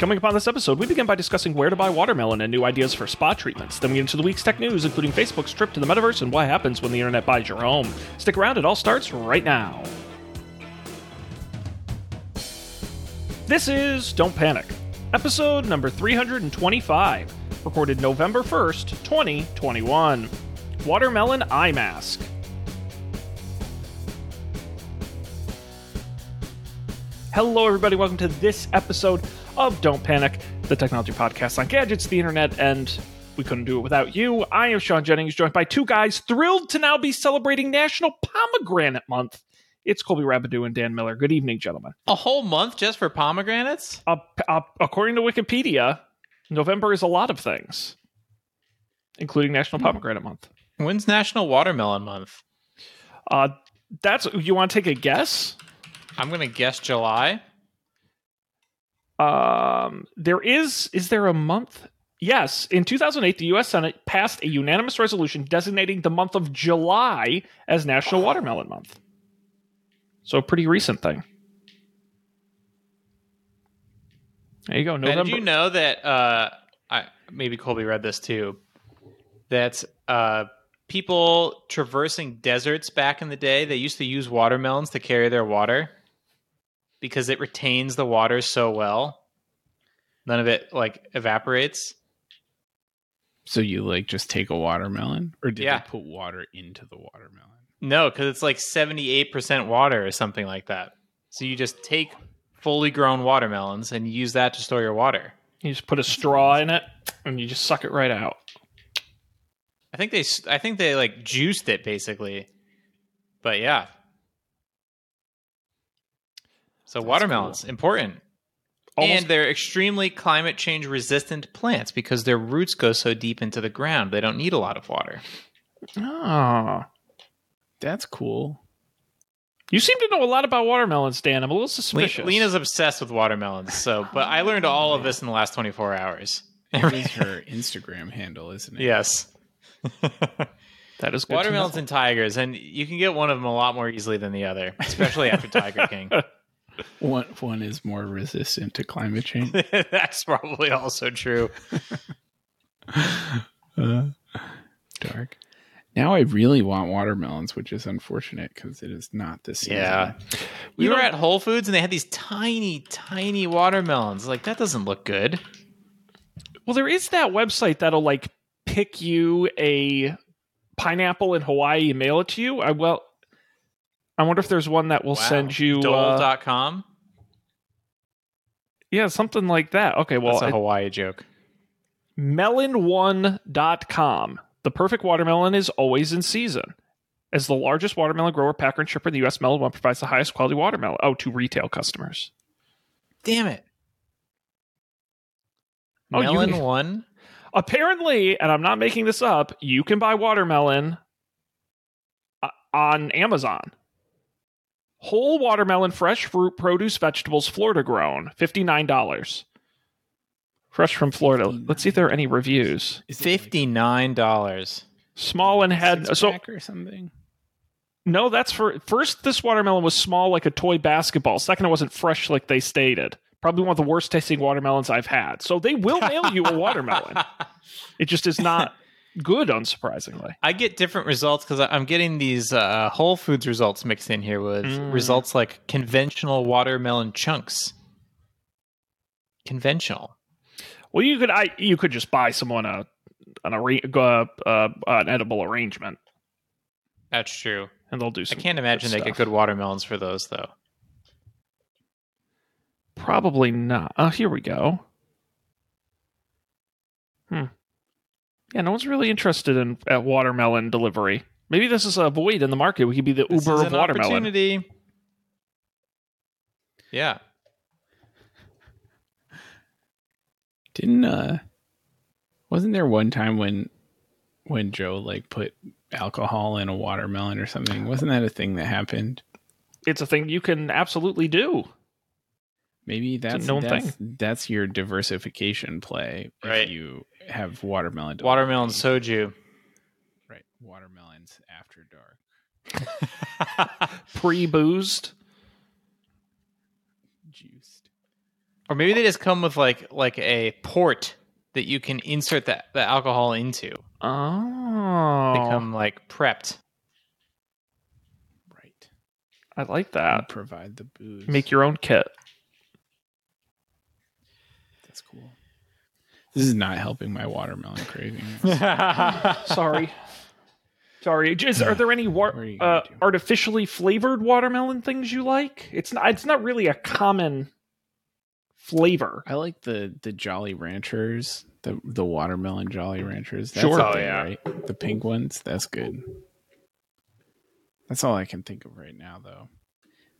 Coming up on this episode, we begin by discussing where to buy watermelon and new ideas for spa treatments. Then we get into the week's tech news, including Facebook's trip to the metaverse and what happens when the internet buys your home. Stick around, it all starts right now. This is Don't Panic, episode number 325, recorded November 1st, 2021. Watermelon Eye Mask. Hello, everybody. Welcome to this episode of Don't Panic, the technology podcast on gadgets, the internet, and we couldn't do it without you. I am Sean Jennings, joined by two guys thrilled to now be celebrating National Pomegranate Month. It's Colby Rabideau and Dan Miller. Good evening, gentlemen. A whole month just for pomegranates? According to Wikipedia, November is a lot of things, including National Pomegranate Month. When's National Watermelon Month? You want to take a guess? I'm going to guess July. Is there a month? Yes. In 2008, the U.S. Senate passed a unanimous resolution designating the month of July as National Watermelon Month. So a pretty recent thing. There you go. November. And did you know that, maybe Colby read this too, that people traversing deserts back in the day, they used to use watermelons to carry their water, because it retains the water so well. None of it, evaporates. So you, just take a watermelon? Or did they put water into the watermelon? No, because it's, 78% water or something like that. So you just take fully grown watermelons and use that to store your water. You just put a straw in it, and you just suck it right out. I think they juiced it, basically. But, yeah. So that's watermelons, cool. Important. And they're extremely climate change resistant plants because their roots go so deep into the ground. They don't need a lot of water. Oh, that's cool. You seem to know a lot about watermelons, Dan. I'm a little suspicious. Lena's obsessed with watermelons. But I learned all of this in the last 24 hours. That is her Instagram handle, isn't it? Yes. That is good. Watermelons and tigers. And you can get one of them a lot more easily than the other, especially after Tiger King. One is more resistant to climate change. That's probably also true. Dark. Now I really want watermelons, which is unfortunate because it is not this season. Yeah. We were at Whole Foods and they had these tiny, tiny watermelons. That doesn't look good. Well, there is that website that'll pick you a pineapple in Hawaii and mail it to you. I wonder if there's one that will send you... Dole.com? Yeah, something like that. Okay, well... That's a Hawaii joke. Melon1.com. The perfect watermelon is always in season. As the largest watermelon grower, packer, and shipper in the U.S., Melon One provides the highest quality watermelon. Oh, to retail customers. Damn it. Melon One? Apparently, and I'm not making this up, you can buy watermelon on Amazon. Whole watermelon, fresh fruit, produce, vegetables, Florida grown, $59. Fresh from Florida. Let's see if there are any reviews. $59. Small and head pack or something. No, that's first. This watermelon was small, like a toy basketball. Second, it wasn't fresh, like they stated. Probably one of the worst tasting watermelons I've had. So they will mail you a watermelon. It just is not good, unsurprisingly. I get different results because I'm getting these Whole Foods results mixed in here with results like conventional watermelon chunks. Conventional. Well, you could just buy someone an edible arrangement. That's true, and they'll do some. I can't imagine they get good watermelons for those, though. Probably not. Oh, here we go. Yeah, no one's really interested in watermelon delivery. Maybe this is a void in the market. We could be the Uber of watermelon. Opportunity. Yeah. Wasn't there one time when Joe put alcohol in a watermelon or something? Wasn't that a thing that happened? It's a thing you can absolutely do. Maybe that's your diversification play. Right. If you have watermelon. Watermelon soju. Right. Watermelons after dark. Pre-boozed. Juiced. Or maybe they just come with like a port that you can insert the alcohol into. Oh. They come like prepped. Right. I like that. And provide the booze. Make your own kit. That's cool. This is not helping my watermelon craving. Sorry. Are there any artificially flavored watermelon things you like? It's not really a common flavor. I like the Jolly Ranchers, the watermelon Jolly Ranchers. That's sure. Thing, yeah. Right? The pink ones. That's good. That's all I can think of right now, though.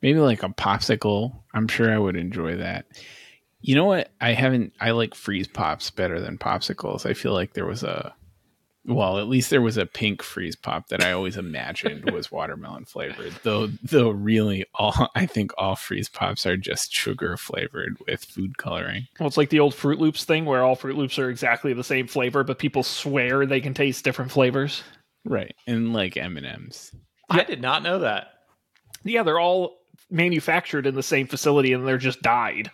Maybe like a popsicle. I'm sure I would enjoy that. You know what? I like freeze pops better than popsicles. I feel like there was a pink freeze pop that I always imagined was watermelon flavored. Though really I think all freeze pops are just sugar flavored with food coloring. Well, it's like the old Froot Loops thing where all Froot Loops are exactly the same flavor, but people swear they can taste different flavors. Right. And like M&M's. I did not know that. Yeah, they're all manufactured in the same facility and they're just dyed.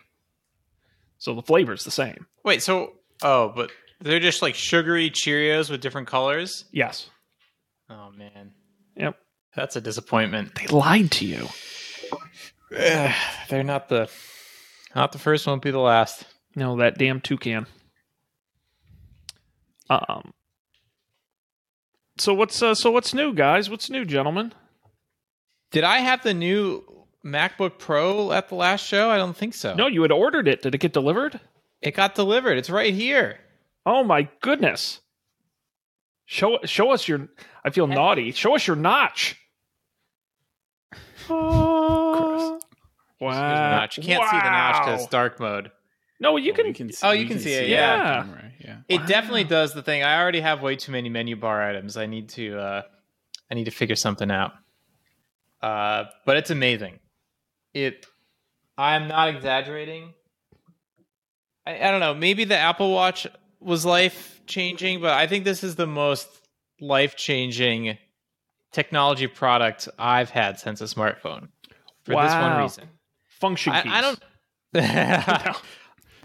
So the flavor's the same. Wait, but they're just like sugary Cheerios with different colors? Yes. Oh, man. Yep. That's a disappointment. They lied to you. They're not the first, won't be the last. No, that damn toucan. So what's new, guys? What's new, gentlemen? Did I have the new MacBook Pro at the last show? I don't think so. No, you had ordered it. Did it get delivered? It got delivered. It's right here. Oh my goodness. Show us your... I feel naughty. Show us your notch. Wow. Notch. You can't see the notch because it's dark mode. No, you can... You can see it. Yeah. Yeah. It definitely does the thing. I already have way too many menu bar items. I need to figure something out. But it's amazing. I'm not exaggerating. I don't know. Maybe the Apple Watch was life-changing, but I think this is the most life-changing technology product I've had since a smartphone. For this one reason. Function keys. I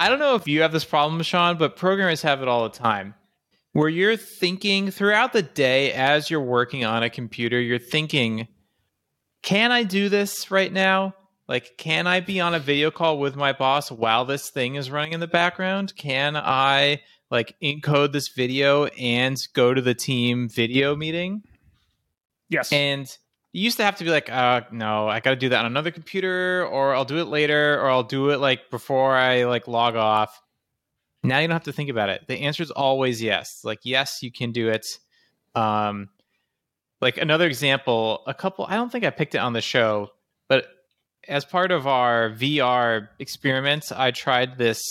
don't know if you have this problem, Sean, but programmers have it all the time. Where you're thinking throughout the day as you're working on a computer, you're thinking, can I do this right now? Like, can I be on a video call with my boss while this thing is running in the background? Can I, like, encode this video and go to the team video meeting? Yes. And you used to have to be like, no, I got to do that on another computer, or I'll do it later, or I'll do it, like, before I, like, log off. Now you don't have to think about it. The answer is always yes. Like, yes, you can do it. Like, another example, I don't think I picked it on the show, but... as part of our VR experiments, I tried this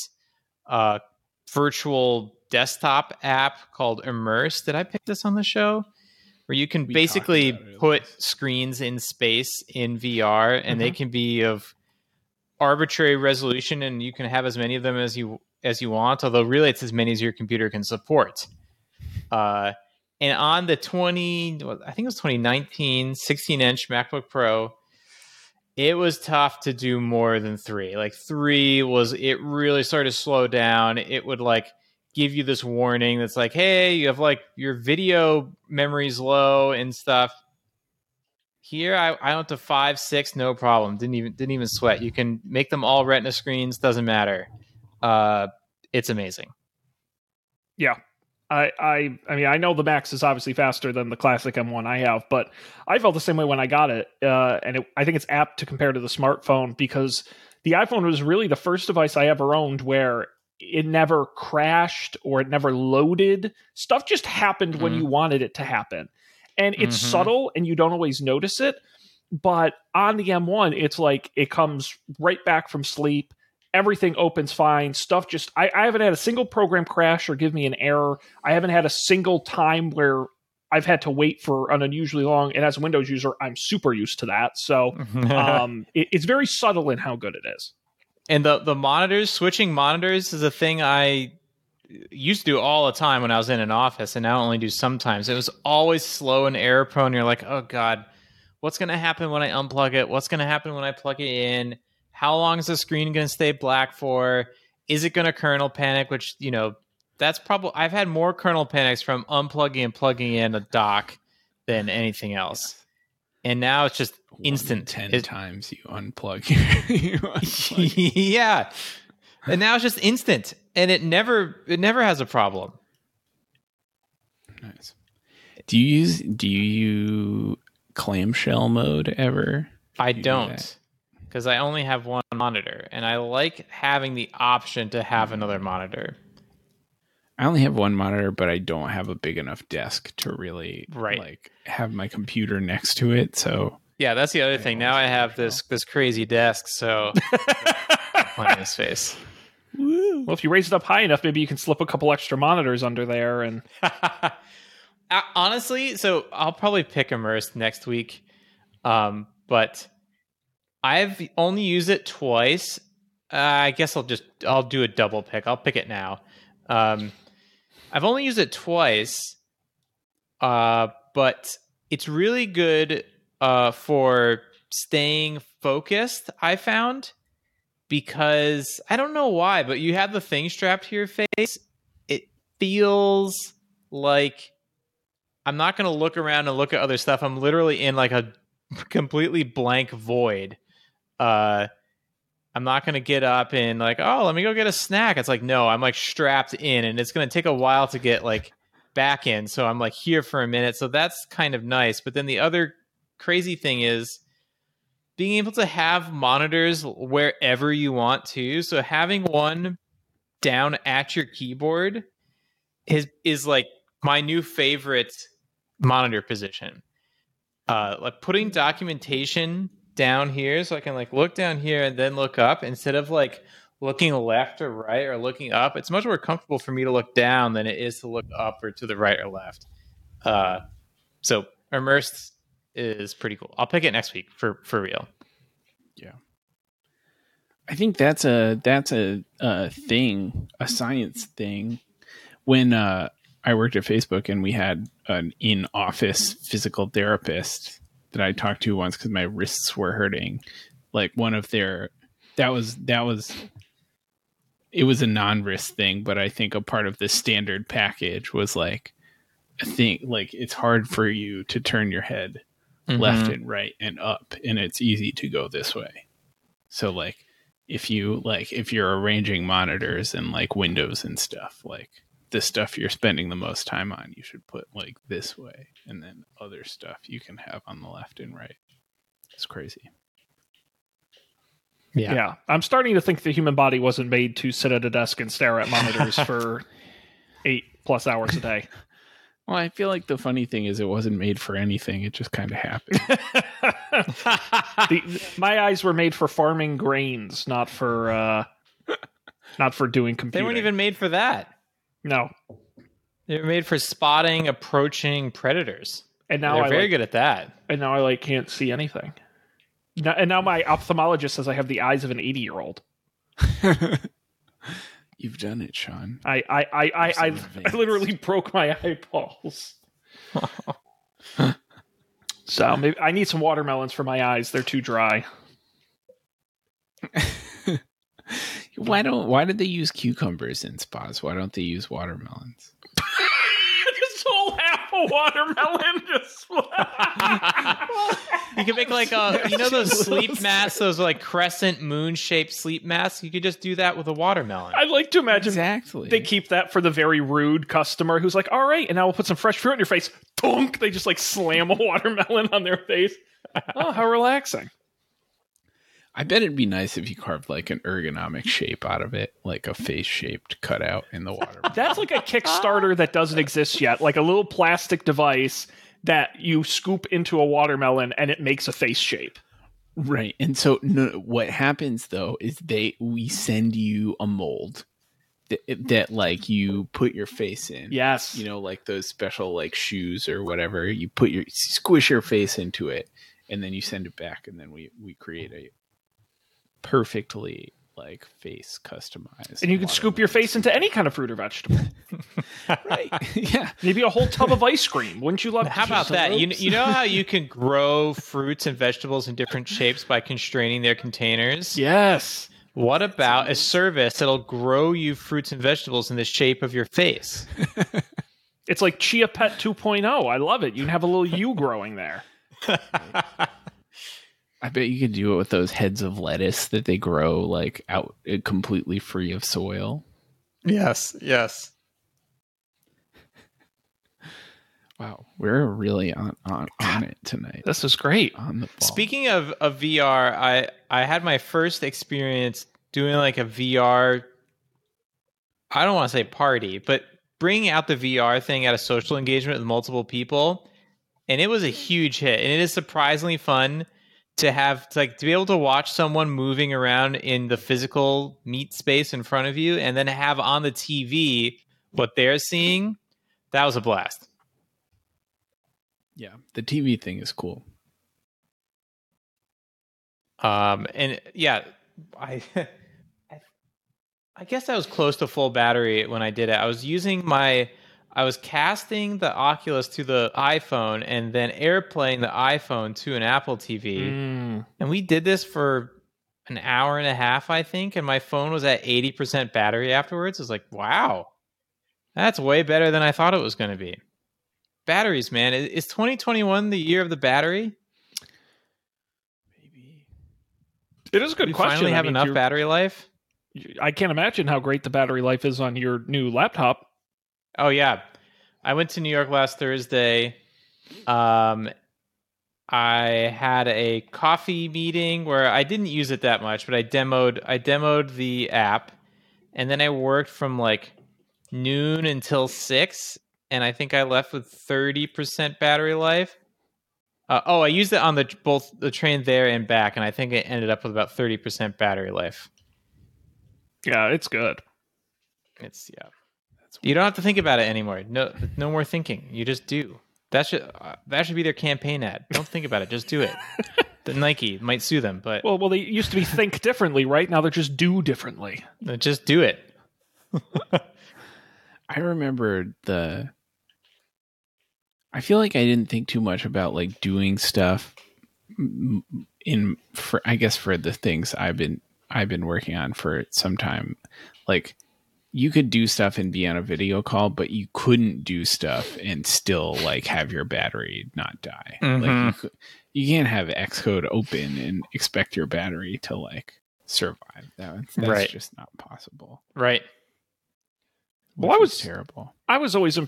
virtual desktop app called Immersed. Did I pick this on the show? Where you can basically put screens in space in VR, and they can be of arbitrary resolution, and you can have as many of them as you want, although really it's as many as your computer can support. And on the 2019 16-inch MacBook Pro, it was tough to do more than three. Like three was, it really started to slow down. It would like give you this warning that's like, hey, you have like your video memory's low and stuff. Here, I went to 5, 6, no problem. Didn't even sweat. You can make them all retina screens. Doesn't matter. It's amazing. Yeah. I mean, I know the Max is obviously faster than the classic M1 I have, but I felt the same way when I got it. I think it's apt to compare to the smartphone because the iPhone was really the first device I ever owned where it never crashed or it never loaded. Stuff just happened when you wanted it to happen. And it's subtle and you don't always notice it. But on the M1, it's like it comes right back from sleep. Everything opens fine. Stuff just... I haven't had a single program crash or give me an error. I haven't had a single time where I've had to wait for an unusually long... And as a Windows user, I'm super used to that. So it's very subtle in how good it is. And the monitors, switching monitors is a thing I used to do all the time when I was in an office, and now only do sometimes. It was always slow and error-prone. You're like, oh, God, what's going to happen when I unplug it? What's going to happen when I plug it in? How long is the screen going to stay black for? Is it going to kernel panic? Which, you know, that's probably... I've had more kernel panics from unplugging and plugging in a dock than anything else. And now it's just instant. 10 times you unplug. Yeah. And now it's just instant. And it never has a problem. Nice. Do you clamshell mode ever? I don't, because I only have one monitor, and I like having the option to have another monitor. I only have one monitor, but I don't have a big enough desk to really like have my computer next to it. So yeah, that's the other thing. Now I have this crazy desk, so plenty of space. Woo. Well, if you raise it up high enough, maybe you can slip a couple extra monitors under there. And honestly, so I'll probably pick Immersed next week, but I've only used it twice. I guess I'll do a double pick. I'll pick it now. I've only used it twice, but it's really good for staying focused, I found, because I don't know why, but you have the thing strapped to your face. It feels like I'm not going to look around and look at other stuff. I'm literally in like a completely blank void. I'm not going to get up and like, oh, let me go get a snack. It's like, no, I'm like strapped in, and it's going to take a while to get like back in. So I'm like here for a minute. So that's kind of nice. But then the other crazy thing is being able to have monitors wherever you want to. So having one down at your keyboard is like my new favorite monitor position. Like putting documentation down here, so I can like look down here and then look up instead of like looking left or right or looking up. It's much more comfortable for me to look down than it is to look up or to the right or left. So Immersed is pretty cool. I'll pick it next week for real. Yeah, I think that's a thing, a science thing. When I worked at Facebook and we had an in-office physical therapist that I talked to once because my wrists were hurting. Like one of their, it was a non-wrist thing, but I think a part of the standard package was like a thing, like it's hard for you to turn your head left and right and up, and it's easy to go this way. So like, if you're arranging monitors and like windows and stuff, like the stuff you're spending the most time on, you should put like this way, and then other stuff you can have on the left and right. It's crazy. Yeah. I'm starting to think the human body wasn't made to sit at a desk and stare at monitors for 8+ hours a day. Well, I feel like the funny thing is it wasn't made for anything. It just kind of happened. My eyes were made for farming grains, not for doing computing. They weren't even made for that. No, they're made for spotting approaching predators, and now they're very good at that. And now I like can't see anything. Now, and now my ophthalmologist says I have the eyes of an 80-year-old. You've done it, Sean. I literally broke my eyeballs. So maybe I need some watermelons for my eyes. They're too dry. Why did they use cucumbers in spas? Why don't they use watermelons? Just whole half a watermelon. Just you can make like those sleep masks, those like crescent moon shaped sleep masks. You could just do that with a watermelon. I'd like to imagine exactly they keep that for the very rude customer who's like, all right, and now we'll put some fresh fruit in your face. Dunk! They just like slam a watermelon on their face. Oh, how relaxing. I bet it'd be nice if you carved like an ergonomic shape out of it, like a face-shaped cutout in the water. That's like a Kickstarter that doesn't exist yet, like a little plastic device that you scoop into a watermelon and it makes a face shape. Right. And so what happens though is we send you a mold that like you put your face in. Yes. You know, like those special like shoes or whatever, you put squish your face into it, and then you send it back, and then we create a perfectly like face customized. And you can scoop your face into any kind of fruit or vegetable. Right. Yeah. Maybe a whole tub of ice cream. Wouldn't you love to? How about that? You know how you can grow fruits and vegetables in different shapes by constraining their containers? Yes. What about a service that'll grow you fruits and vegetables in the shape of your face? It's like Chia Pet 2.0. I love it. You can have a little you growing there. I bet you could do it with those heads of lettuce that they grow like out completely free of soil. Yes, yes. Wow, we're really on it tonight. This is great. On the ball. Speaking of VR, I had my first experience doing like a VR, I don't want to say party, but bringing out the VR thing at a social engagement with multiple people, and it was a huge hit. And it is surprisingly fun to have to be able to watch someone moving around in the physical meat space in front of you and then have on the TV what they're seeing. That was a blast. Yeah, the TV thing is cool. And yeah, I guess I was close to full battery when I did it. I was using I was casting the Oculus to the iPhone and then AirPlaying the iPhone to an Apple TV. Mm. And we did this for an hour and a half, I think. And my phone was at 80% battery afterwards. I was like, wow, that's way better than I thought it was going to be. Batteries, man. Is 2021 the year of the battery? Maybe. It is a good question. Finally have enough battery life? I can't imagine how great the battery life is on your new laptop. Oh, yeah. I went to New York last Thursday. I had a coffee meeting where I didn't use it that much, but I demoed the app. And then I worked from like noon until 6. And I think I left with 30% battery life. I used it on both the train there and back. And I think it ended up with about 30% battery life. Yeah, it's good. It's, yeah. You don't have to think about it anymore. No more thinking. You just do. That should be their campaign ad. Don't think about it. Just do it. The Nike might sue them, but well, they used to be think differently, right? Now they're just do differently. Just do it. I remember I feel like I didn't think too much about like doing stuff for the things I've been working on for some time, like. You could do stuff and be on a video call, but you couldn't do stuff and still like have your battery not die. Mm-hmm. Like you can't have Xcode open and expect your battery to like survive. That's right. Just not possible. Right. Well, I was terrible. I was always, so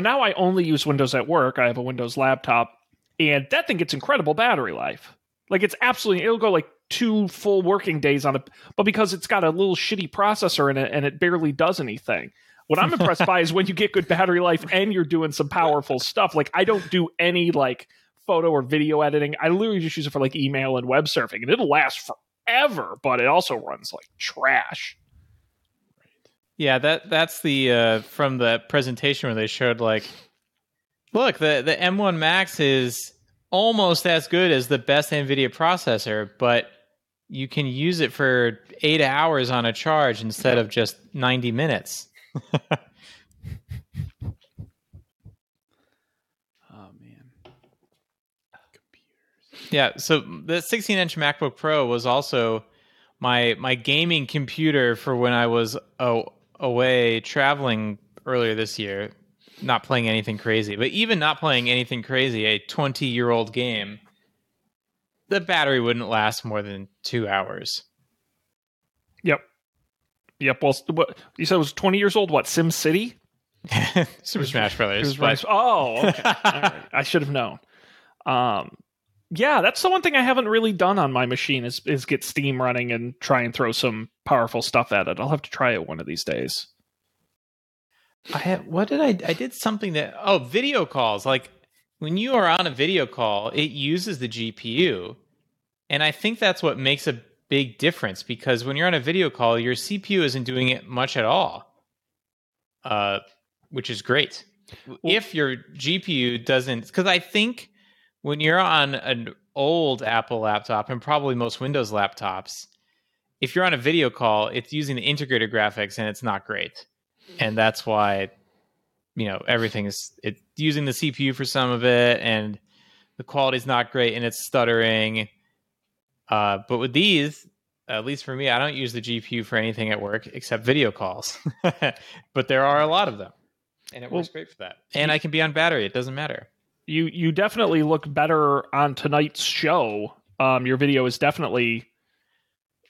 now I only use Windows at work. I have a Windows laptop and that thing gets incredible battery life. Like it's absolutely, it'll go like 2 full working days but because it's got a little shitty processor in it and it barely does anything. What I'm impressed by is when you get good battery life and you're doing some powerful stuff. Like I don't do any like photo or video editing. I literally just use it for like email and web surfing and it'll last forever, but it also runs like trash. Yeah. That's the, from the presentation where they showed like, look, the M1 Max is almost as good as the best NVIDIA processor, but you can use it for 8 hours on a charge instead of just 90 minutes. Oh, man. Computers. Yeah, so the 16-inch MacBook Pro was also my gaming computer for when I was away traveling earlier this year, not playing anything crazy. But even not playing anything crazy, a 20-year-old game, the battery wouldn't last more than 2 hours. Yep. Well, what, you said it was 20 years old? What, SimCity? Super Smash Brothers. But... Oh, okay. All right. I should have known. Yeah, that's the one thing I haven't really done on my machine is get Steam running and try and throw some powerful stuff at it. I'll have to try it one of these days. I did something video calls. Like, when you are on a video call, it uses the GPU. And I think that's what makes a big difference, because when you're on a video call, your CPU isn't doing it much at all, which is great. Well, if your GPU doesn't... Because I think when you're on a old Apple laptop and probably most Windows laptops, if you're on a video call, it's using the integrated graphics and it's not great. And that's why, you know, everything is it's using the CPU for some of it and the quality is not great and it's stuttering. But with these, at least for me, I don't use the GPU for anything at work except video calls, but there are a lot of them and it works great for that. And I can be on battery. It doesn't matter. You definitely look better on tonight's show. Your video is definitely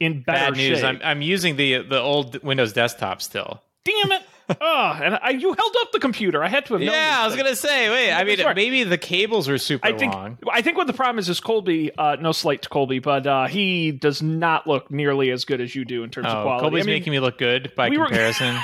in better shape. I'm using the old Windows desktop still. Damn it. Oh, and you held up the computer. I had to have known. Yeah, I was going to say, wait, I mean, maybe the cables were super long. I think what the problem is Colby, no slight to Colby, but he does not look nearly as good as you do in terms of quality. Colby's making me look good by comparison.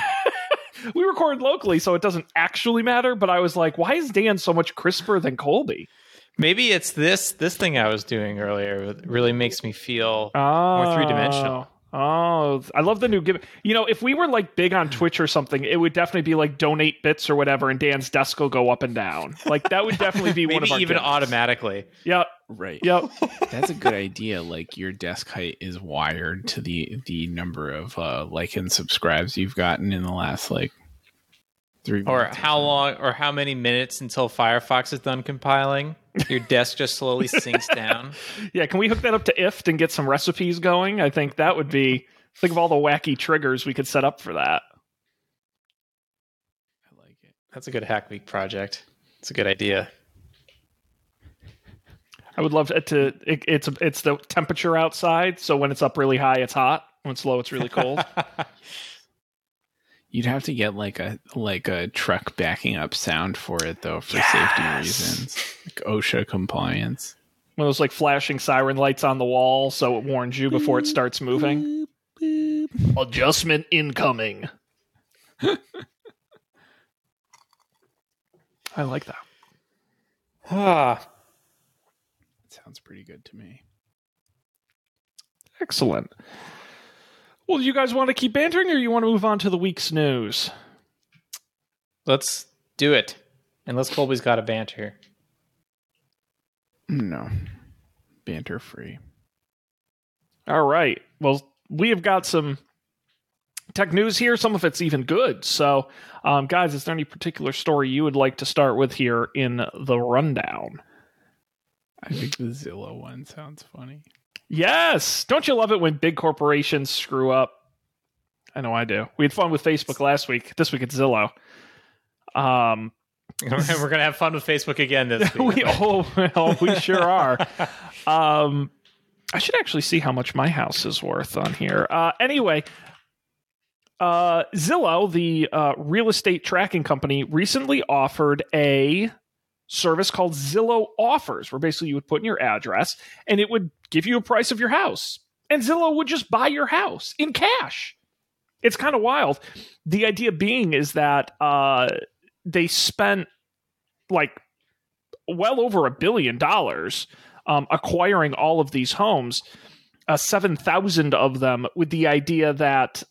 We record locally, so it doesn't actually matter, but I was like, why is Dan so much crisper than Colby? Maybe it's this thing I was doing earlier that really makes me feel more three-dimensional. Oh, I love the new gimmick. You know, if we were like big on Twitch or something, it would definitely be like donate bits or whatever, and Dan's desk will go up and down. Like that would definitely be one of our even gimmicks. Automatically. Yep. Right. Yep. That's a good idea. Like your desk height is wired to the number of like and subscribes you've gotten in the last like 3 months. Or how long or how many minutes until Firefox is done compiling. Your desk just slowly sinks down. Yeah, can we hook that up to IFT and get some recipes going? I think that would be... Think of all the wacky triggers we could set up for that. I like it. That's a good Hack Week project. It's a good idea. I would love to... It's the temperature outside, so when it's up really high, it's hot. When it's low, it's really cold. You'd have to get like a truck backing up sound for it though, for safety reasons, like OSHA compliance. One of those like flashing siren lights on the wall, so it warns you before it starts moving. Boop, boop. Adjustment incoming. I like that. Ah, it sounds pretty good to me. Excellent. Well, do you guys want to keep bantering or you want to move on to the week's news? Let's do it. Unless Colby's got a banter. No. Banter free. All right. Well, we have got some tech news here. Some of it's even good. So, guys, is there any particular story you would like to start with here in the rundown? I think the Zillow one sounds funny. Yes. Don't you love it when big corporations screw up? I know I do. We had fun with Facebook last week. This week it's Zillow. We're going to have fun with Facebook again this week. We sure are. I should actually see how much my house is worth on here. Anyway, Zillow, the real estate tracking company, recently offered a service called Zillow Offers, where basically you would put in your address and it would give you a price of your house. And Zillow would just buy your house in cash. It's kind of wild. The idea being is that they spent like well over $1 billion acquiring all of these homes, 7,000 of them, with the idea that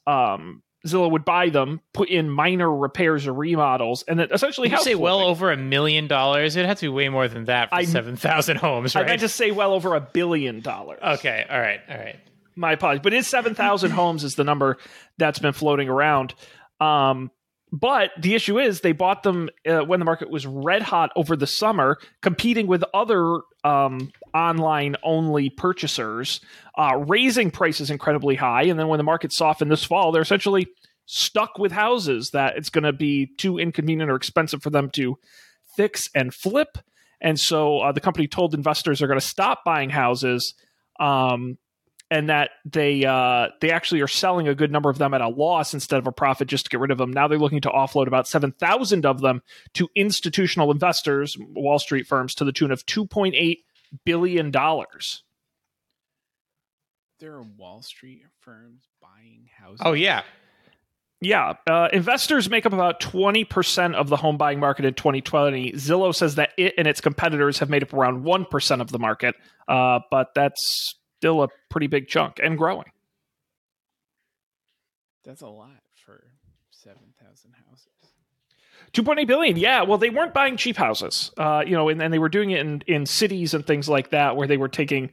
Zillow would buy them, put in minor repairs or remodels, and then essentially house flipping. Well over $1 million? It'd have to be way more than that for 7,000 homes, right? I meant to say well over $1 billion. Okay, all right. My apologies. But it's 7,000 homes is the number that's been floating around. But the issue is they bought them when the market was red hot over the summer, competing with other online-only purchasers, raising prices incredibly high. And then when the market softened this fall, they're essentially stuck with houses that it's going to be too inconvenient or expensive for them to fix and flip. And so the company told investors they're going to stop buying houses and that they actually are selling a good number of them at a loss instead of a profit just to get rid of them. Now they're looking to offload about 7,000 of them to institutional investors, Wall Street firms, to the tune of $2.8 billion. There are Wall Street firms buying houses? Oh, yeah. Yeah. Investors make up about 20% of the home buying market in 2020. Zillow says that it and its competitors have made up around 1% of the market, but that's still a pretty big chunk and growing. That's a lot for 7,000 houses. 2.8 billion. Yeah. Well, they weren't buying cheap houses, and they were doing it in cities and things like that, where they were taking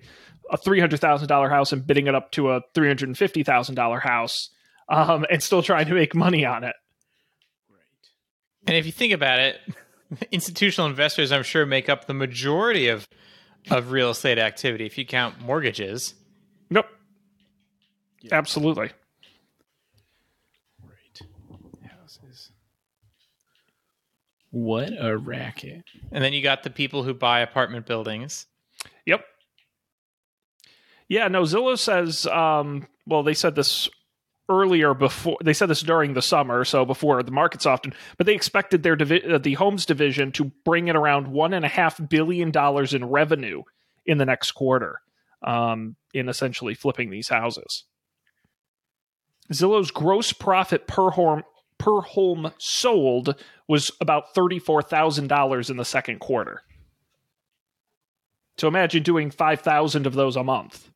a $300,000 house and bidding it up to a $350,000 house, and still trying to make money on it. Great. And if you think about it, institutional investors, I'm sure, make up the majority of real estate activity. If you count mortgages. Nope. Yeah. Absolutely. Right. Houses. What a racket. And then you got the people who buy apartment buildings. Yep. Yeah, no, Zillow says, they said this earlier before, they said this during the summer, so before the market softened, but they expected their the homes division to bring in around $1.5 billion in revenue in the next quarter, in essentially flipping these houses. Zillow's gross profit per home sold was about $34,000 in the second quarter. So imagine doing 5,000 of those a month.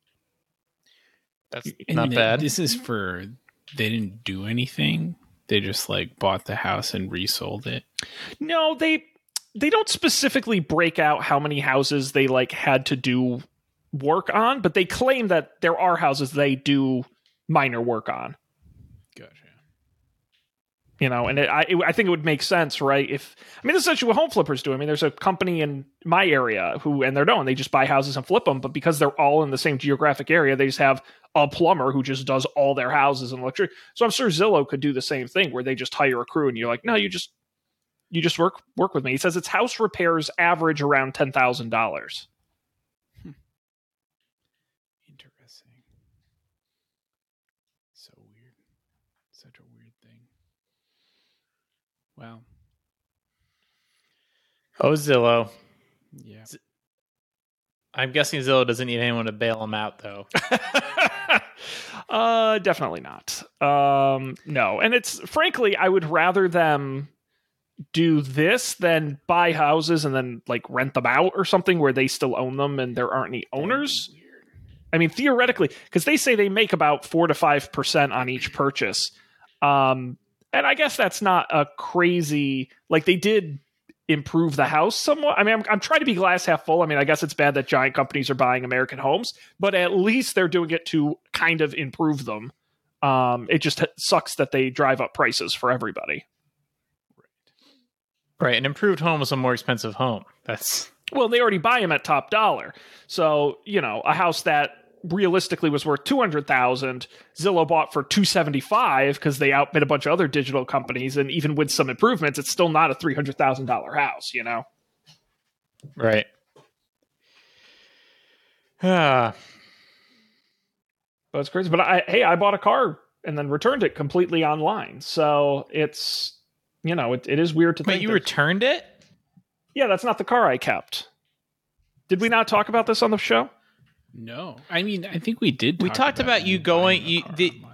That's not bad. This is for, they didn't do anything. They just bought the house and resold it. No, they don't specifically break out how many houses they had to do work on, but they claim that there are houses they do minor work on. Gotcha. And I think it would make sense, right? This is actually what home flippers do. There's a company in my area they just buy houses and flip them, but because they're all in the same geographic area, they just have a plumber who just does all their houses and electric. So I'm sure Zillow could do the same thing where they just hire a crew and you're like, no, you just work with me. He says its house repairs average around $10,000. Wow. Oh, Zillow. Yeah. I'm guessing Zillow doesn't need anyone to bail them out, though. Definitely not. No. And it's, frankly, I would rather them do this than buy houses and then, rent them out or something where they still own them and there aren't any owners. Theoretically, because they say they make about 4 to 5% on each purchase. And I guess that's not a crazy, they did improve the house somewhat. I'm trying to be glass half full. I guess it's bad that giant companies are buying American homes, but at least they're doing it to kind of improve them. It just sucks that they drive up prices for everybody. Right. An improved home is a more expensive home. Well, they already buy them at top dollar. So, a house that realistically was worth $200,000, Zillow bought for $275,000 because they outbid a bunch of other digital companies, and even with some improvements, it's still not a $300,000 house, Right. But it's crazy. But I bought a car and then returned it completely online, so it's it is weird to think. But you returned it? Yeah, that's not the car I kept. Did we not talk about this on the show? No, I think we did. We talked about you going.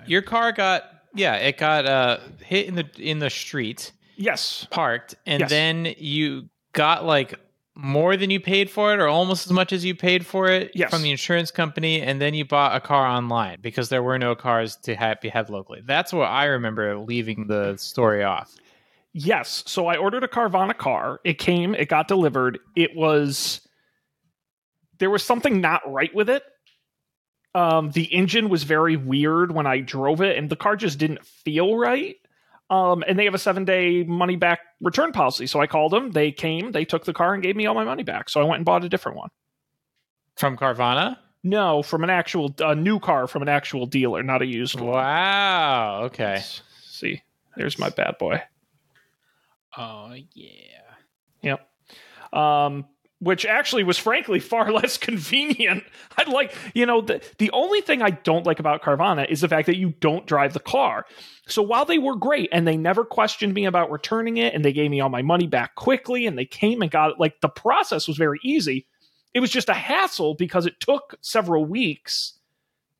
Your car got hit in the street. Yes, parked, and then you got more than you paid for it, or almost as much as you paid for it from the insurance company, and then you bought a car online because there were no cars to have locally. That's what I remember leaving the story off. Yes, so I ordered a Carvana car. It came. It got delivered. It was. There was something not right with it. The engine was very weird when I drove it, and the car just didn't feel right. And they have a 7-day money-back return policy. So I called them. They came. They took the car and gave me all my money back. So I went and bought a different one. From Carvana? No, from an actual new car from an actual dealer, not a used one. Wow. Okay. Let's see, there's my bad boy. Oh, yeah. Yep. Which actually was frankly far less convenient. I'd the only thing I don't like about Carvana is the fact that you don't drive the car. So while they were great and they never questioned me about returning it and they gave me all my money back quickly and they came and got it, the process was very easy. It was just a hassle because it took several weeks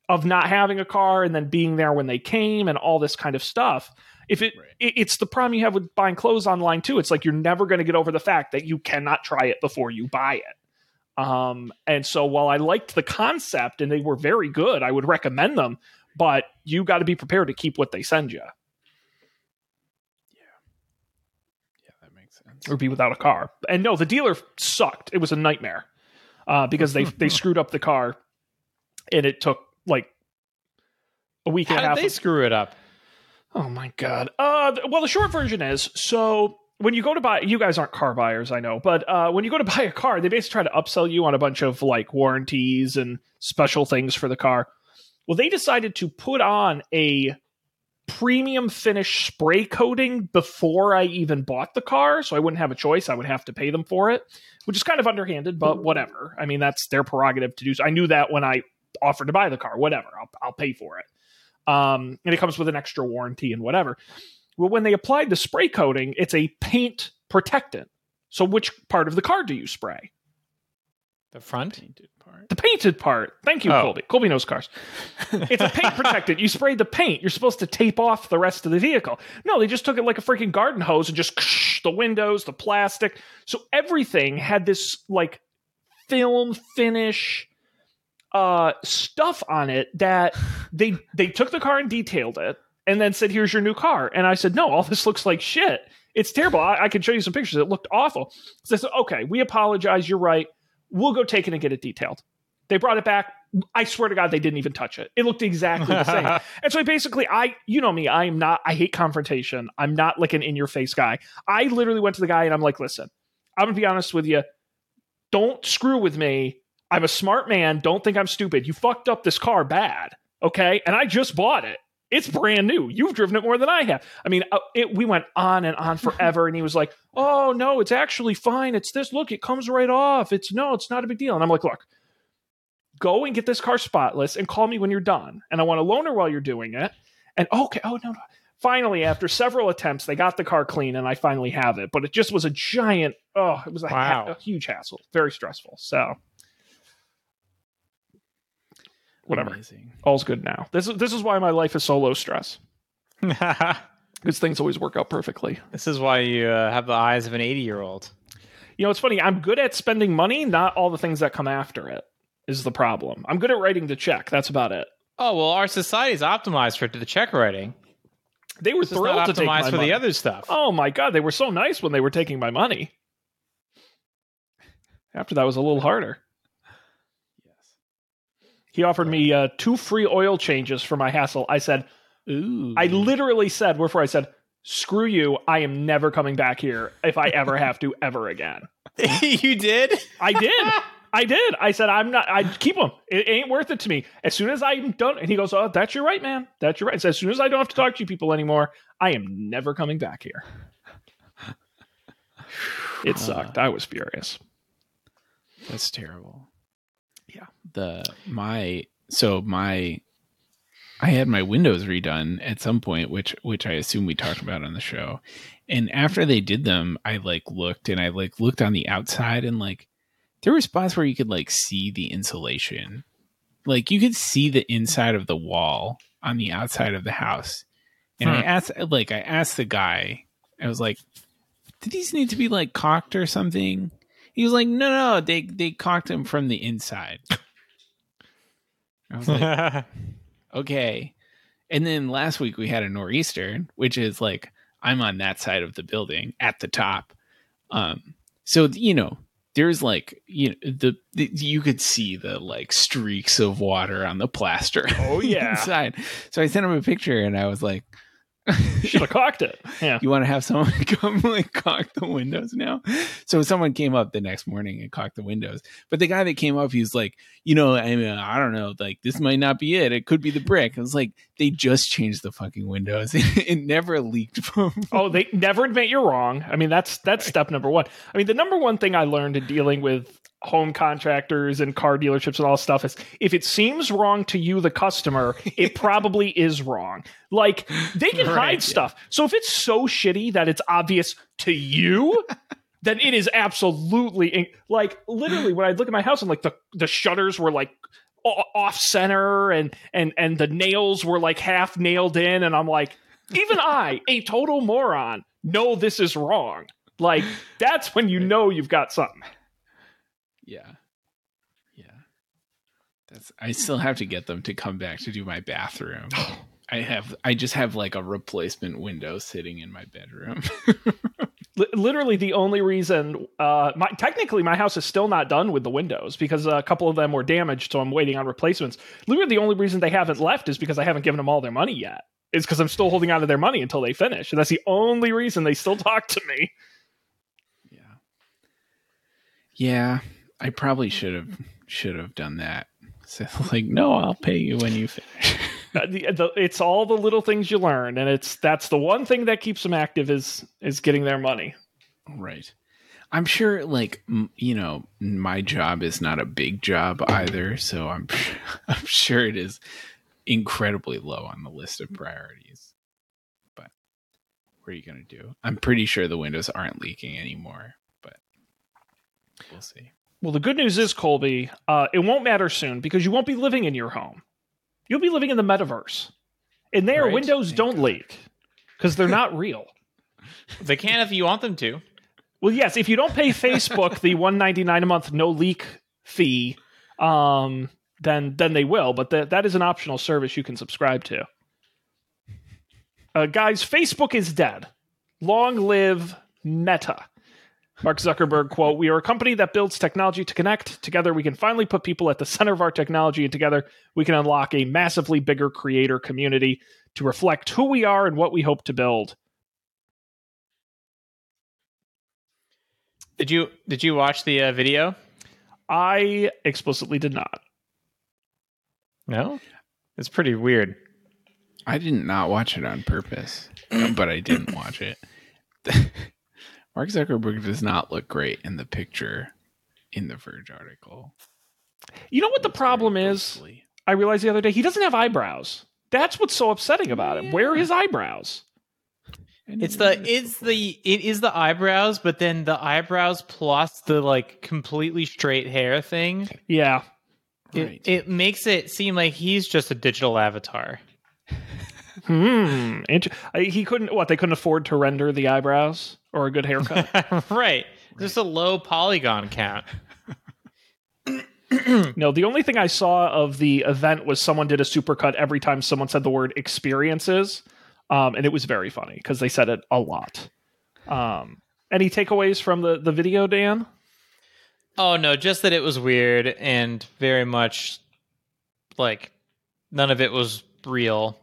of not having a car and then being there when they came and all this kind of stuff. It's the problem you have with buying clothes online too. It's you're never going to get over the fact that you cannot try it before you buy it. And so while I liked the concept and they were very good, I would recommend them, but you got to be prepared to keep what they send you. Yeah. Yeah. or be without a car. And no, the dealer sucked. It was a nightmare because they screwed up the car, and it took like a week and a half. How did they screw it up? Oh my God. Well, the short version is, so when you go to buy, you guys aren't car buyers, I know, but when you go to buy a car, they basically try to upsell you on a bunch of like warranties and special things for the car. Well, they decided to put on a premium finish spray coating before I even bought the car, so I wouldn't have a choice. I would have to pay them for it, which is kind of underhanded, but whatever. I mean, that's their prerogative to do. So I knew that when I offered to buy the car, whatever, I'll pay for it. And it comes with an extra warranty and whatever. Well, when they applied the spray coating, it's a paint protectant. So which part of the car do you spray? The front? The painted part. Thank you, Colby. Colby knows cars. It's a paint protectant. You spray the paint. You're supposed to tape off the rest of the vehicle. No, they just took it like a freaking garden hose and just the windows, the plastic. So everything had this like film finish stuff on it that they took the car and detailed it and then said, here's your new car. And I said, no, all this looks like shit. It's terrible. I can show you some pictures. It looked awful. So I said, okay, we apologize. You're right. We'll go take it and get it detailed. They brought it back. I swear to God, they didn't even touch it. It looked exactly the same. And so basically, you know me, I hate confrontation. I'm not like an in-your-face guy. I literally went to the guy and I'm like, listen, I'm going to be honest with you. Don't screw with me. I'm a smart man. Don't think I'm stupid. You fucked up this car bad. Okay. And I just bought it. It's brand new. You've driven it more than I have. I mean, we went on and on forever. And he was like, oh, no, it's actually fine. It's this. Look, it comes right off. It's not a big deal. And I'm like, look, go and get this car spotless and call me when you're done. And I want a loaner while you're doing it. And okay. Oh, no. Finally, after several attempts, they got the car clean and I finally have it. But it just was a giant. Oh, it was a huge hassle. Very stressful. So. Whatever. Amazing. All's good now. This is why my life is so low stress. Because things always work out perfectly. This is why you have the eyes of an 80-year-old. You know, it's funny. I'm good at spending money. Not all the things that come after it is the problem. I'm good at writing the check. That's about it. Oh, well, our society's optimized for the check writing. They were thrilled to take my money. For the other stuff. Oh, my God. They were so nice when they were taking my money. After that was a little harder. He offered me 2 free oil changes for my hassle. I said, ooh. I literally said, wherefore I said, screw you. I am never coming back here if I ever have to ever again. You did? I did. I did. I said, I keep them. It ain't worth it to me. As soon as I'm done. And he goes, oh, that's your right, man. That's your right. So as soon as I don't have to talk to you people anymore, I am never coming back here. It sucked. I was furious. That's terrible. Yeah. I had my windows redone at some point, which I assume we talked about on the show. And after they did them, I looked on the outside and like there were spots where you could like see the insulation. Like you could see the inside of the wall on the outside of the house. And I asked the guy, I was like, do these need to be like caulked or something? He was like, no, they caulked him from the inside. I was like, okay. And then last week we had a nor'easter, which is like, I'm on that side of the building at the top. So, you know, there's like, you know, you could see the like streaks of water on the plaster. Oh yeah. Inside. So I sent him a picture and I was like, should have caulked it. Yeah. You want to have someone come like caulk the windows now? So someone came up the next morning and caulked the windows. But the guy that came up, he was like, you know, I mean, I don't know, like this might not be it. It could be the brick. I was like, they just changed the fucking windows. It never leaked from. Oh, they never admit you're wrong. I mean, that's step number one. I mean, the number one thing I learned in dealing with home contractors and car dealerships and all stuff is if it seems wrong to you, the customer, it probably is wrong. Like they can hide stuff. So if it's so shitty that it's obvious to you, then it is absolutely like literally when I look at my house and like the shutters were like off center and the nails were like half nailed in. And I'm like, even I, a total moron, know this is wrong. Like that's when you know you've got something. Yeah. I still have to get them to come back to do my bathroom. I just have like a replacement window sitting in my bedroom. Literally the only reason, technically my house is still not done with the windows because a couple of them were damaged, so I'm waiting on replacements. Literally the only reason they haven't left is because I haven't given them all their money yet. It's because I'm still holding on to their money until they finish. And that's the only reason they still talk to me. Yeah. Yeah, I probably should have done that. So like, no, I'll pay you when you finish. It's all the little things you learn, and that's the one thing that keeps them active is getting their money. Right. I'm sure, like, my job is not a big job either, so I'm sure it is incredibly low on the list of priorities. But what are you going to do? I'm pretty sure the windows aren't leaking anymore, but we'll see. Well, the good news is, Colby, it won't matter soon because you won't be living in your home. You'll be living in the metaverse. And there, right. Windows don't leak because they're not real. They can if you want them to. Well, yes, if you don't pay Facebook the $1.99 a month no leak fee, then they will. But that is an optional service you can subscribe to. Guys, Facebook is dead. Long live Meta. Mark Zuckerberg, quote, "We are a company that builds technology to connect. Together, we can finally put people at the center of our technology, and together we can unlock a massively bigger creator community to reflect who we are and what we hope to build." Did you watch the video? I explicitly did not. No? It's pretty weird. I did not watch it on purpose, but I didn't watch it. Mark Zuckerberg does not look great in the picture in the Verge article. You know what the problem is? I realized the other day, he doesn't have eyebrows. That's what's so upsetting about him. Where are his eyebrows? It is the eyebrows, but then the eyebrows plus the like completely straight hair thing. Yeah. Right. It makes it seem like he's just a digital avatar. They couldn't afford to render the eyebrows or a good haircut. Right. Just a low polygon count. No, the only thing I saw of the event was someone did a supercut every time someone said the word experiences. And it was very funny because they said it a lot. Any takeaways from the video, Dan? Oh, no, just that it was weird and very much like none of it was real.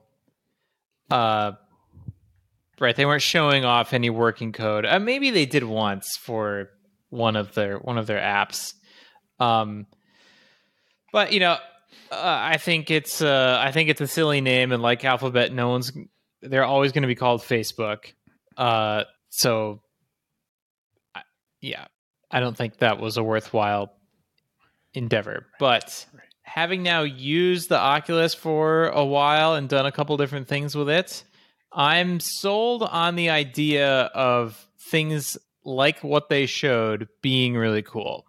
Right, they weren't showing off any working code. Maybe they did once for one of their apps, but I think it's a silly name, and like Alphabet, they're always going to be called Facebook. So, I don't think that was a worthwhile endeavor, but. Having now used the Oculus for a while and done a couple different things with it, I'm sold on the idea of things like what they showed being really cool.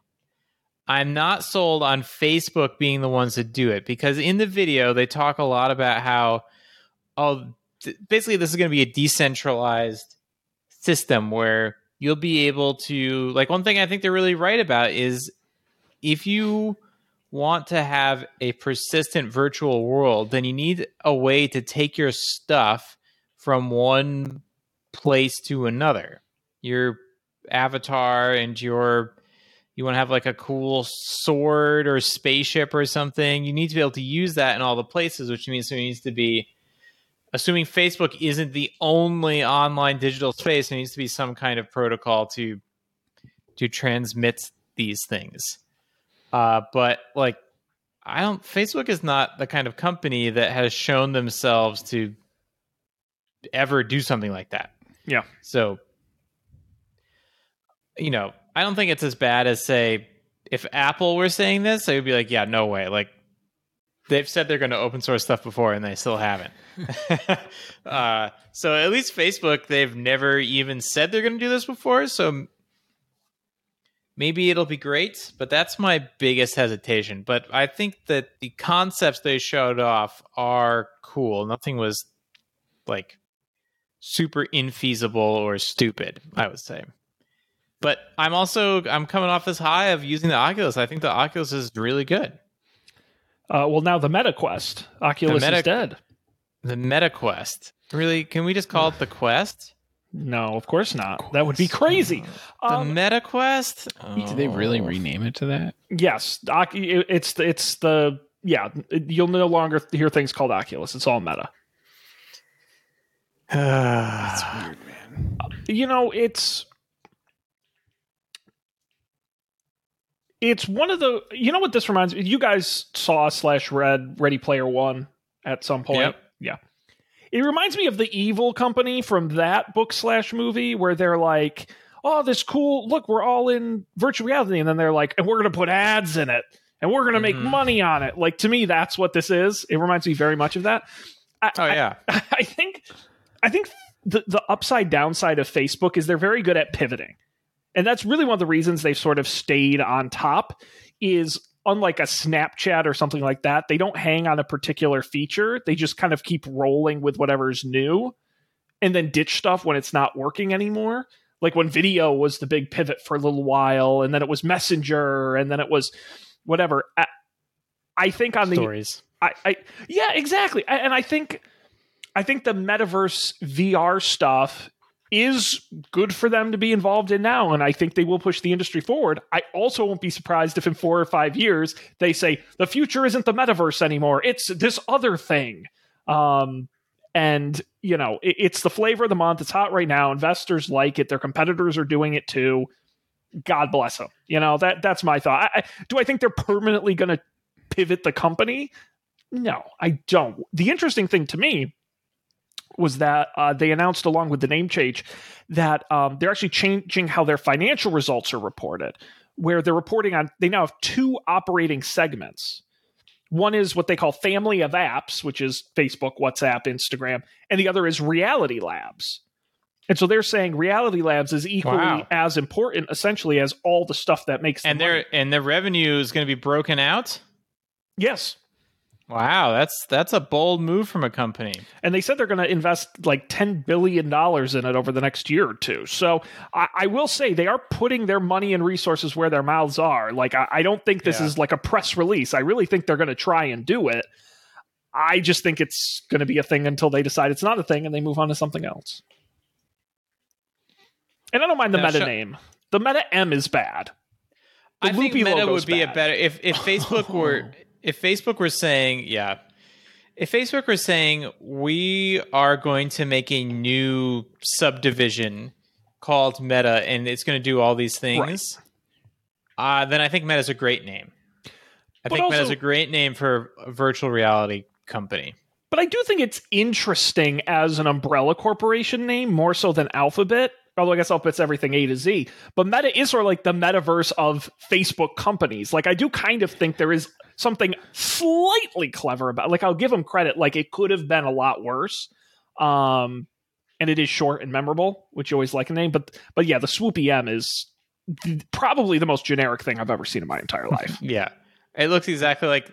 I'm not sold on Facebook being the ones that do it, because in the video, they talk a lot about how, basically this is going to be a decentralized system where you'll be able to, like, one thing I think they're really right about is if you want to have a persistent virtual world, then you need a way to take your stuff from one place to another. Your avatar and you want to have like a cool sword or spaceship or something. You need to be able to use that in all the places, which means there needs to be, assuming Facebook isn't the only online digital space, there needs to be some kind of protocol to transmit these things. But like, Facebook is not the kind of company that has shown themselves to ever do something like that. Yeah. So, I don't think it's as bad as, say, if Apple were saying this, they would be like, yeah, no way. Like, they've said they're going to open source stuff before and they still haven't. So at least Facebook, they've never even said they're going to do this before. So maybe it'll be great, but that's my biggest hesitation. But I think that the concepts they showed off are cool. Nothing was like super infeasible or stupid, I would say. But I'm coming off this high of using the Oculus. I think the Oculus is really good. Well, now the Meta Quest. Oculus is dead. The Meta Quest. Really? Can we just call it the Quest? No, of course not. Of course that would be crazy. The Meta Quest? Oh. Did they really rename it to that? Yes. You'll no longer hear things called Oculus. It's all Meta. That's weird, man. It's one of the... You know what this reminds me? You guys saw / read Ready Player One at some point. Yep. Yeah. It reminds me of the Evil Company from that book / movie where they're like, oh, this cool, look, we're all in virtual reality. And then they're like, and we're going to put ads in it and we're going to make money on it. Like, to me, that's what this is. It reminds me very much of that. I think the upside downside of Facebook is they're very good at pivoting. And that's really one of the reasons they've sort of stayed on top is, unlike a Snapchat or something like that, they don't hang on a particular feature. They just kind of keep rolling with whatever's new and then ditch stuff when it's not working anymore. Like when video was the big pivot for a little while, and then it was Messenger, and then it was whatever. I think on the stories. Yeah, exactly. And I think the metaverse VR stuff is good for them to be involved in now, and I think they will push the industry forward. I also won't be surprised if in 4 or 5 years they say the future isn't the metaverse anymore, it's this other thing. It's the flavor of the month. It's hot right now. Investors like it. Their competitors are doing it too. God bless them. That's my thought. Do I think they're permanently going to pivot the company? No, I don't. The interesting thing to me was that they announced, along with the name change, that they're actually changing how their financial results are reported, where they're reporting on, they now have 2 operating segments. One is what they call Family of Apps, which is Facebook, WhatsApp, Instagram, and the other is Reality Labs. And so they're saying Reality Labs is equally as important, essentially, as all the stuff that makes and their money. And their revenue is going to be broken out? Yes. Wow, that's a bold move from a company. And they said they're going to invest like $10 billion in it over the next year or two. So I will say they are putting their money and resources where their mouths are. Like, I don't think this is like a press release. I really think they're going to try and do it. I just think it's going to be a thing until they decide it's not a thing and they move on to something else. And I don't mind the Meta name. The Meta M is bad. I think Meta would be a better... If Facebook were... If Facebook were saying, we are going to make a new subdivision called Meta, and it's going to do all these things, right, then I think Meta's a great name. Meta's a great name for a virtual reality company. But I do think it's interesting as an umbrella corporation name, more so than Alphabet. Although I guess Alphabet's everything A to Z. But Meta is sort of like the metaverse of Facebook companies. Like, I do kind of think there is something slightly clever about it. Like, I'll give them credit. Like, it could have been a lot worse. And it is short and memorable, which you always like a name. But yeah, the Swoopy M is probably the most generic thing I've ever seen in my entire life. Yeah. It looks exactly like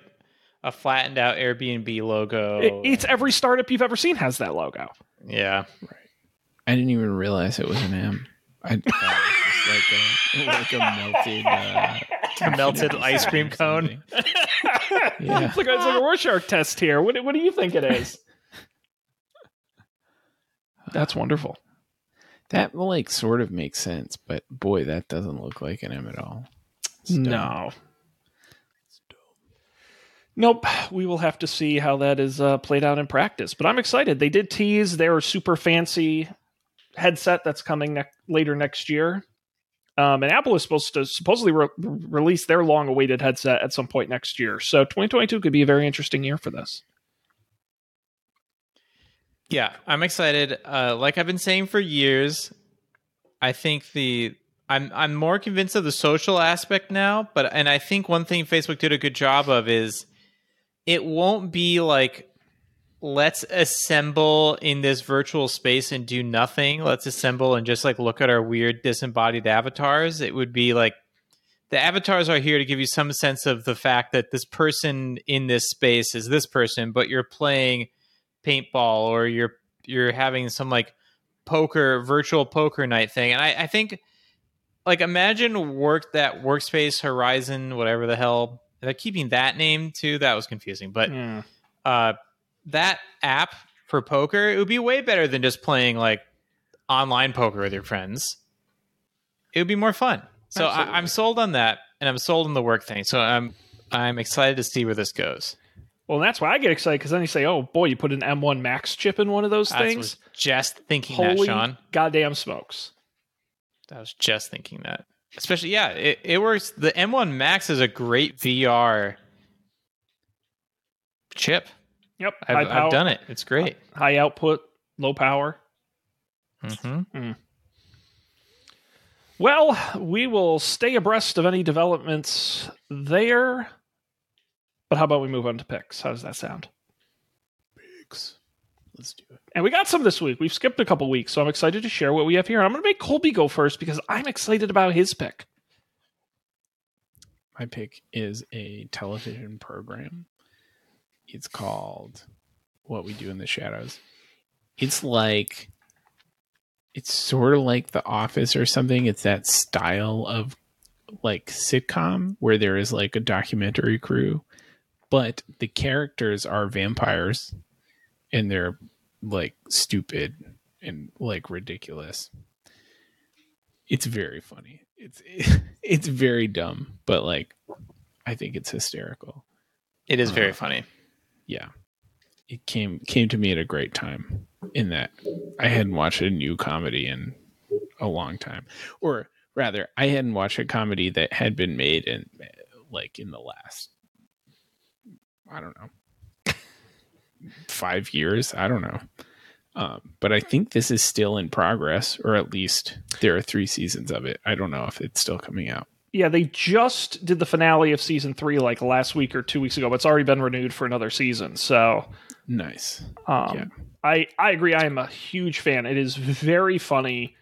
a flattened out Airbnb logo. It's every startup you've ever seen has that logo. Yeah. Right. I didn't even realize it was an M. I thought it was like a melted ice cream cone. Yeah. It's like a Rorschach test here. What do you think it is? That's wonderful. That like sort of makes sense, but boy, that doesn't look like an M at all. No. Nope. We will have to see how that is played out in practice. But I'm excited. They did tease their super fancy headset that's coming later next year. And Apple is supposed to supposedly release their long-awaited headset at some point next year. So 2022 could be a very interesting year for this. Yeah, I'm excited. Like I've been saying for years, I think I'm more convinced of the social aspect now. And I think one thing Facebook did a good job of is it won't be like, let's assemble in this virtual space and do nothing. Let's assemble and just like look at our weird disembodied avatars. It would be like the avatars are here to give you some sense of the fact that this person in this space is this person, but you're playing paintball or you're having some like virtual poker night thing. And I think like imagine that Workspace Horizon, whatever the hell. They're keeping that name too. That was confusing, but that app for poker, it would be way better than just playing like online poker with your friends, it would be more fun. So I'm sold on that, and I'm sold on the work thing. So I'm excited to see where this goes. Well, that's why I get excited, because then you say, oh, boy, you put an M1 Max chip in one of those things. I was just thinking that, Sean. Goddamn smokes. I was just thinking that. Especially, yeah, it works. The M1 Max is a great VR chip. Yep. I've done it. It's great. High output, low power. Mm-hmm. Mm. Well, we will stay abreast of any developments there. But how about we move on to picks? How does that sound? Picks. Let's do it. And we got some this week. We've skipped a couple weeks, so I'm excited to share what we have here. I'm going to make Colby go first because I'm excited about his pick. My pick is a television program. It's called What We Do in the Shadows. It's sort of like The Office or something. It's that style of like sitcom where there is like a documentary crew. But the characters are vampires, and they're like stupid and like ridiculous. It's very funny. It's very dumb, but like I think it's hysterical. It is very funny. Yeah, it came to me at a great time in that I hadn't watched a new comedy in a long time, or rather, I hadn't watched a comedy that had been made in like in the last, I don't know, 5 years. I don't know. But I think this is still in progress, or at least there are 3 seasons of it. I don't know if it's still coming out. Yeah, they just did the finale of season 3 like last week or 2 weeks ago, but it's already been renewed for another season. So nice. Yeah. I agree. I am a huge fan. It is very funny.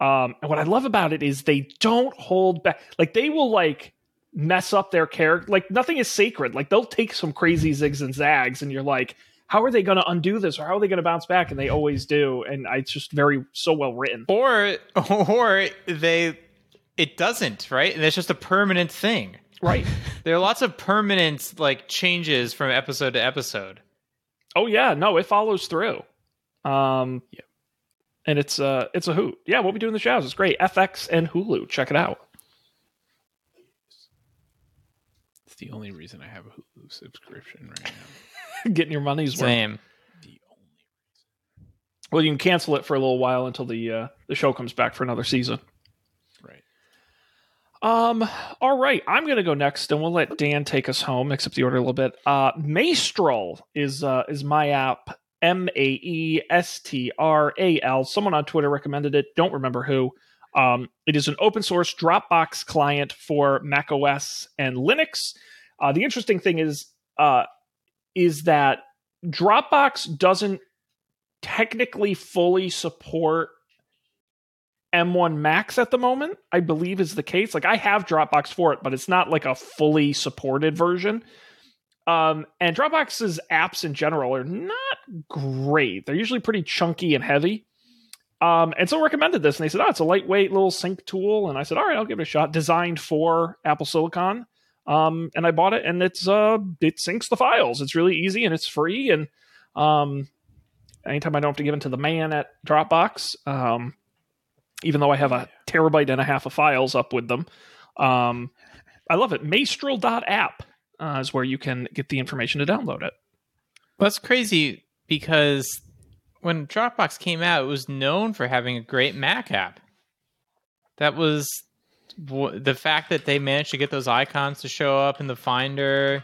And what I love about it is they don't hold back. Like they will like mess up their character. Like nothing is sacred. Like they'll take some crazy zigs and zags and you're like, how are they going to undo this? Or how are they going to bounce back? And they always do. And it's just so well written. Or it doesn't, right? And it's just a permanent thing. Right. There are lots of permanent like changes from episode to episode. Oh yeah. No, it follows through. Yeah. And it's a hoot. Yeah. What We Do in the Shadows is great. FX and Hulu. Check it out. The only reason I have a Hulu subscription right now. Getting your money's worth. Same. The only reason. Well, you can cancel it for a little while until the show comes back for another season. Right. All right. I'm going to go next, and we'll let Dan take us home, mix up the order a little bit. Maestral is my app. M-A-E-S-T-R-A-L. Someone on Twitter recommended it. Don't remember who. It is an open source Dropbox client for Mac OS and Linux. The interesting thing is that Dropbox doesn't technically fully support M1 Max at the moment, I believe is the case. Like I have Dropbox for it, but it's not like a fully supported version. And Dropbox's apps in general are not great. They're usually pretty chunky and heavy. And so recommended this, and they said, oh, it's a lightweight little sync tool. And I said, all right, I'll give it a shot. Designed for Apple Silicon. And I bought it, and it syncs the files. It's really easy, and it's free. And anytime I don't have to give in to the man at Dropbox, even though I have a terabyte and a half of files up with them, I love it. Maestral.app is where you can get the information to download it. Well, that's crazy, because when Dropbox came out, it was known for having a great Mac app. That was the fact that they managed to get those icons to show up in the Finder.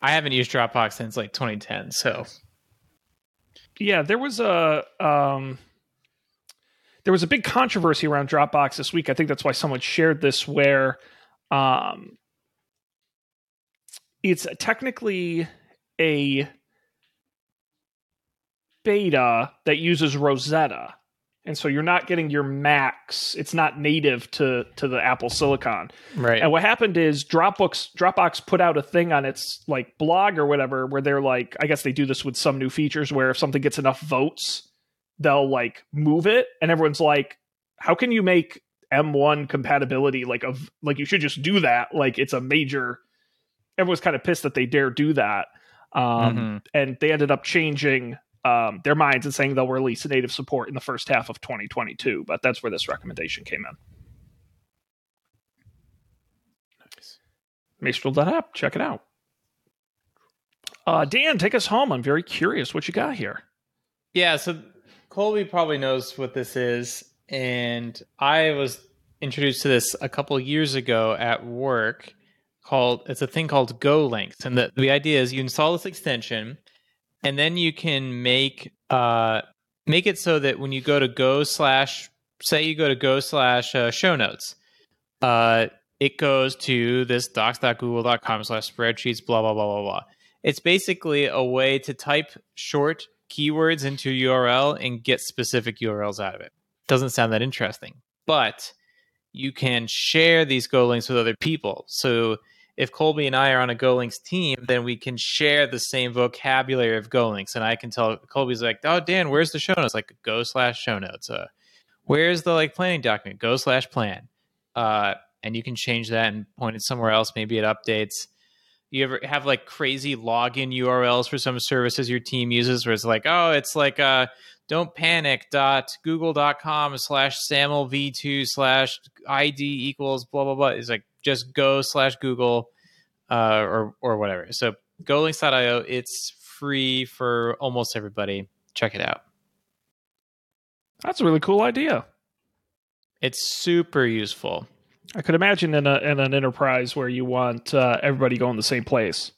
I haven't used Dropbox since like 2010, so yeah, there was a big controversy around Dropbox this week. I think that's why someone shared this, where it's technically a beta that uses Rosetta, and so you're not getting your Macs. It's not native to the Apple Silicon, right? And what happened is Dropbox put out a thing on its like blog or whatever, where they're like, I guess they do this with some new features, where if something gets enough votes, they'll like move it. And everyone's like, how can you make M1 compatibility like you should just do that? Like it's a major. Everyone's kind of pissed that they dare do that, and they ended up changing their minds and saying they'll release native support in the first half of 2022, but that's where this recommendation came in. Nice. Maestral.app, check it out. Dan, take us home. I'm very curious what you got here. Yeah, so Colby probably knows what this is, and I was introduced to this a couple of years ago at work. It's a thing called GoLinks, and the idea is you install this extension, and then you can make it so that when you go to show notes, it goes to this docs.google.com/spreadsheets, blah, blah, blah, blah, blah. It's basically a way to type short keywords into URL and get specific URLs out of it. Doesn't sound that interesting, but you can share these GoLinks with other people. So if Colby and I are on a GoLinks team, then we can share the same vocabulary of GoLinks. And I can tell Colby's like, oh, Dan, where's the show notes? Like, go/show notes. Where's the planning document? Go/plan. And you can change that and point it somewhere else. Maybe it updates. You ever have crazy login URLs for some services your team uses where it's don't panic .googlecom/SAMLv2/ID=blah blah blah. It's just go/Google or whatever. So golinks.io, it's free for almost everybody. Check it out. That's a really cool idea. It's super useful. I could imagine in an enterprise where you want everybody going the same place.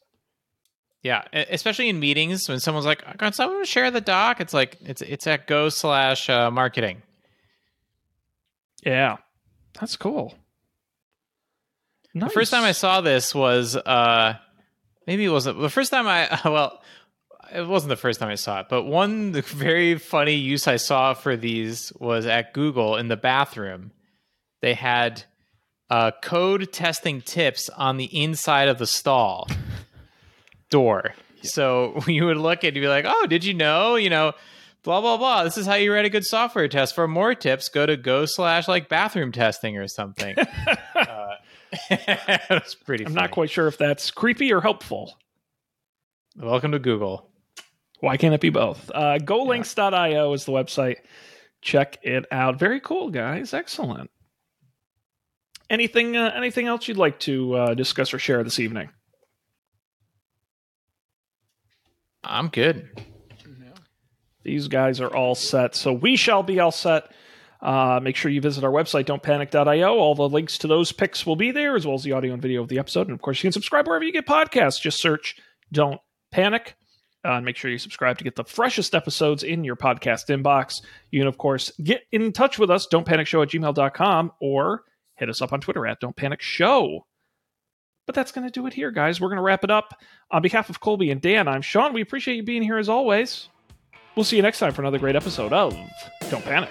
Yeah, especially in meetings when someone's like, oh, "Can someone share the doc?" It's it's at go/marketing. Yeah, that's cool. Nice. The first time I saw this was it wasn't the first time I saw it, but one very funny use I saw for these was at Google in the bathroom. They had code testing tips on the inside of the stall door. Yeah. So you would look at it and be like, oh, did you know, blah, blah, blah. This is how you write a good software test. For more tips, go to go/ bathroom testing or something. That's pretty funny. I'm not quite sure if that's creepy or helpful. Welcome to Google. Why can't it be both? Golinks.io is the website. Check it out. Very cool, guys. Excellent. Anything else you'd like to discuss or share this evening? I'm good. Yeah. These guys are all set, so we shall be all set. Make sure you visit our website, don'tpanic.io. All the links to those picks will be there, as well as the audio and video of the episode. And, of course, you can subscribe wherever you get podcasts. Just search Don't Panic. And make sure you subscribe to get the freshest episodes in your podcast inbox. You can, of course, get in touch with us, don'tpanicshow@gmail.com, or hit us up on Twitter at Don't Panic Show. But that's going to do it here, guys. We're going to wrap it up. On behalf of Colby and Dan, I'm Sean. We appreciate you being here as always. We'll see you next time for another great episode of Don't Panic.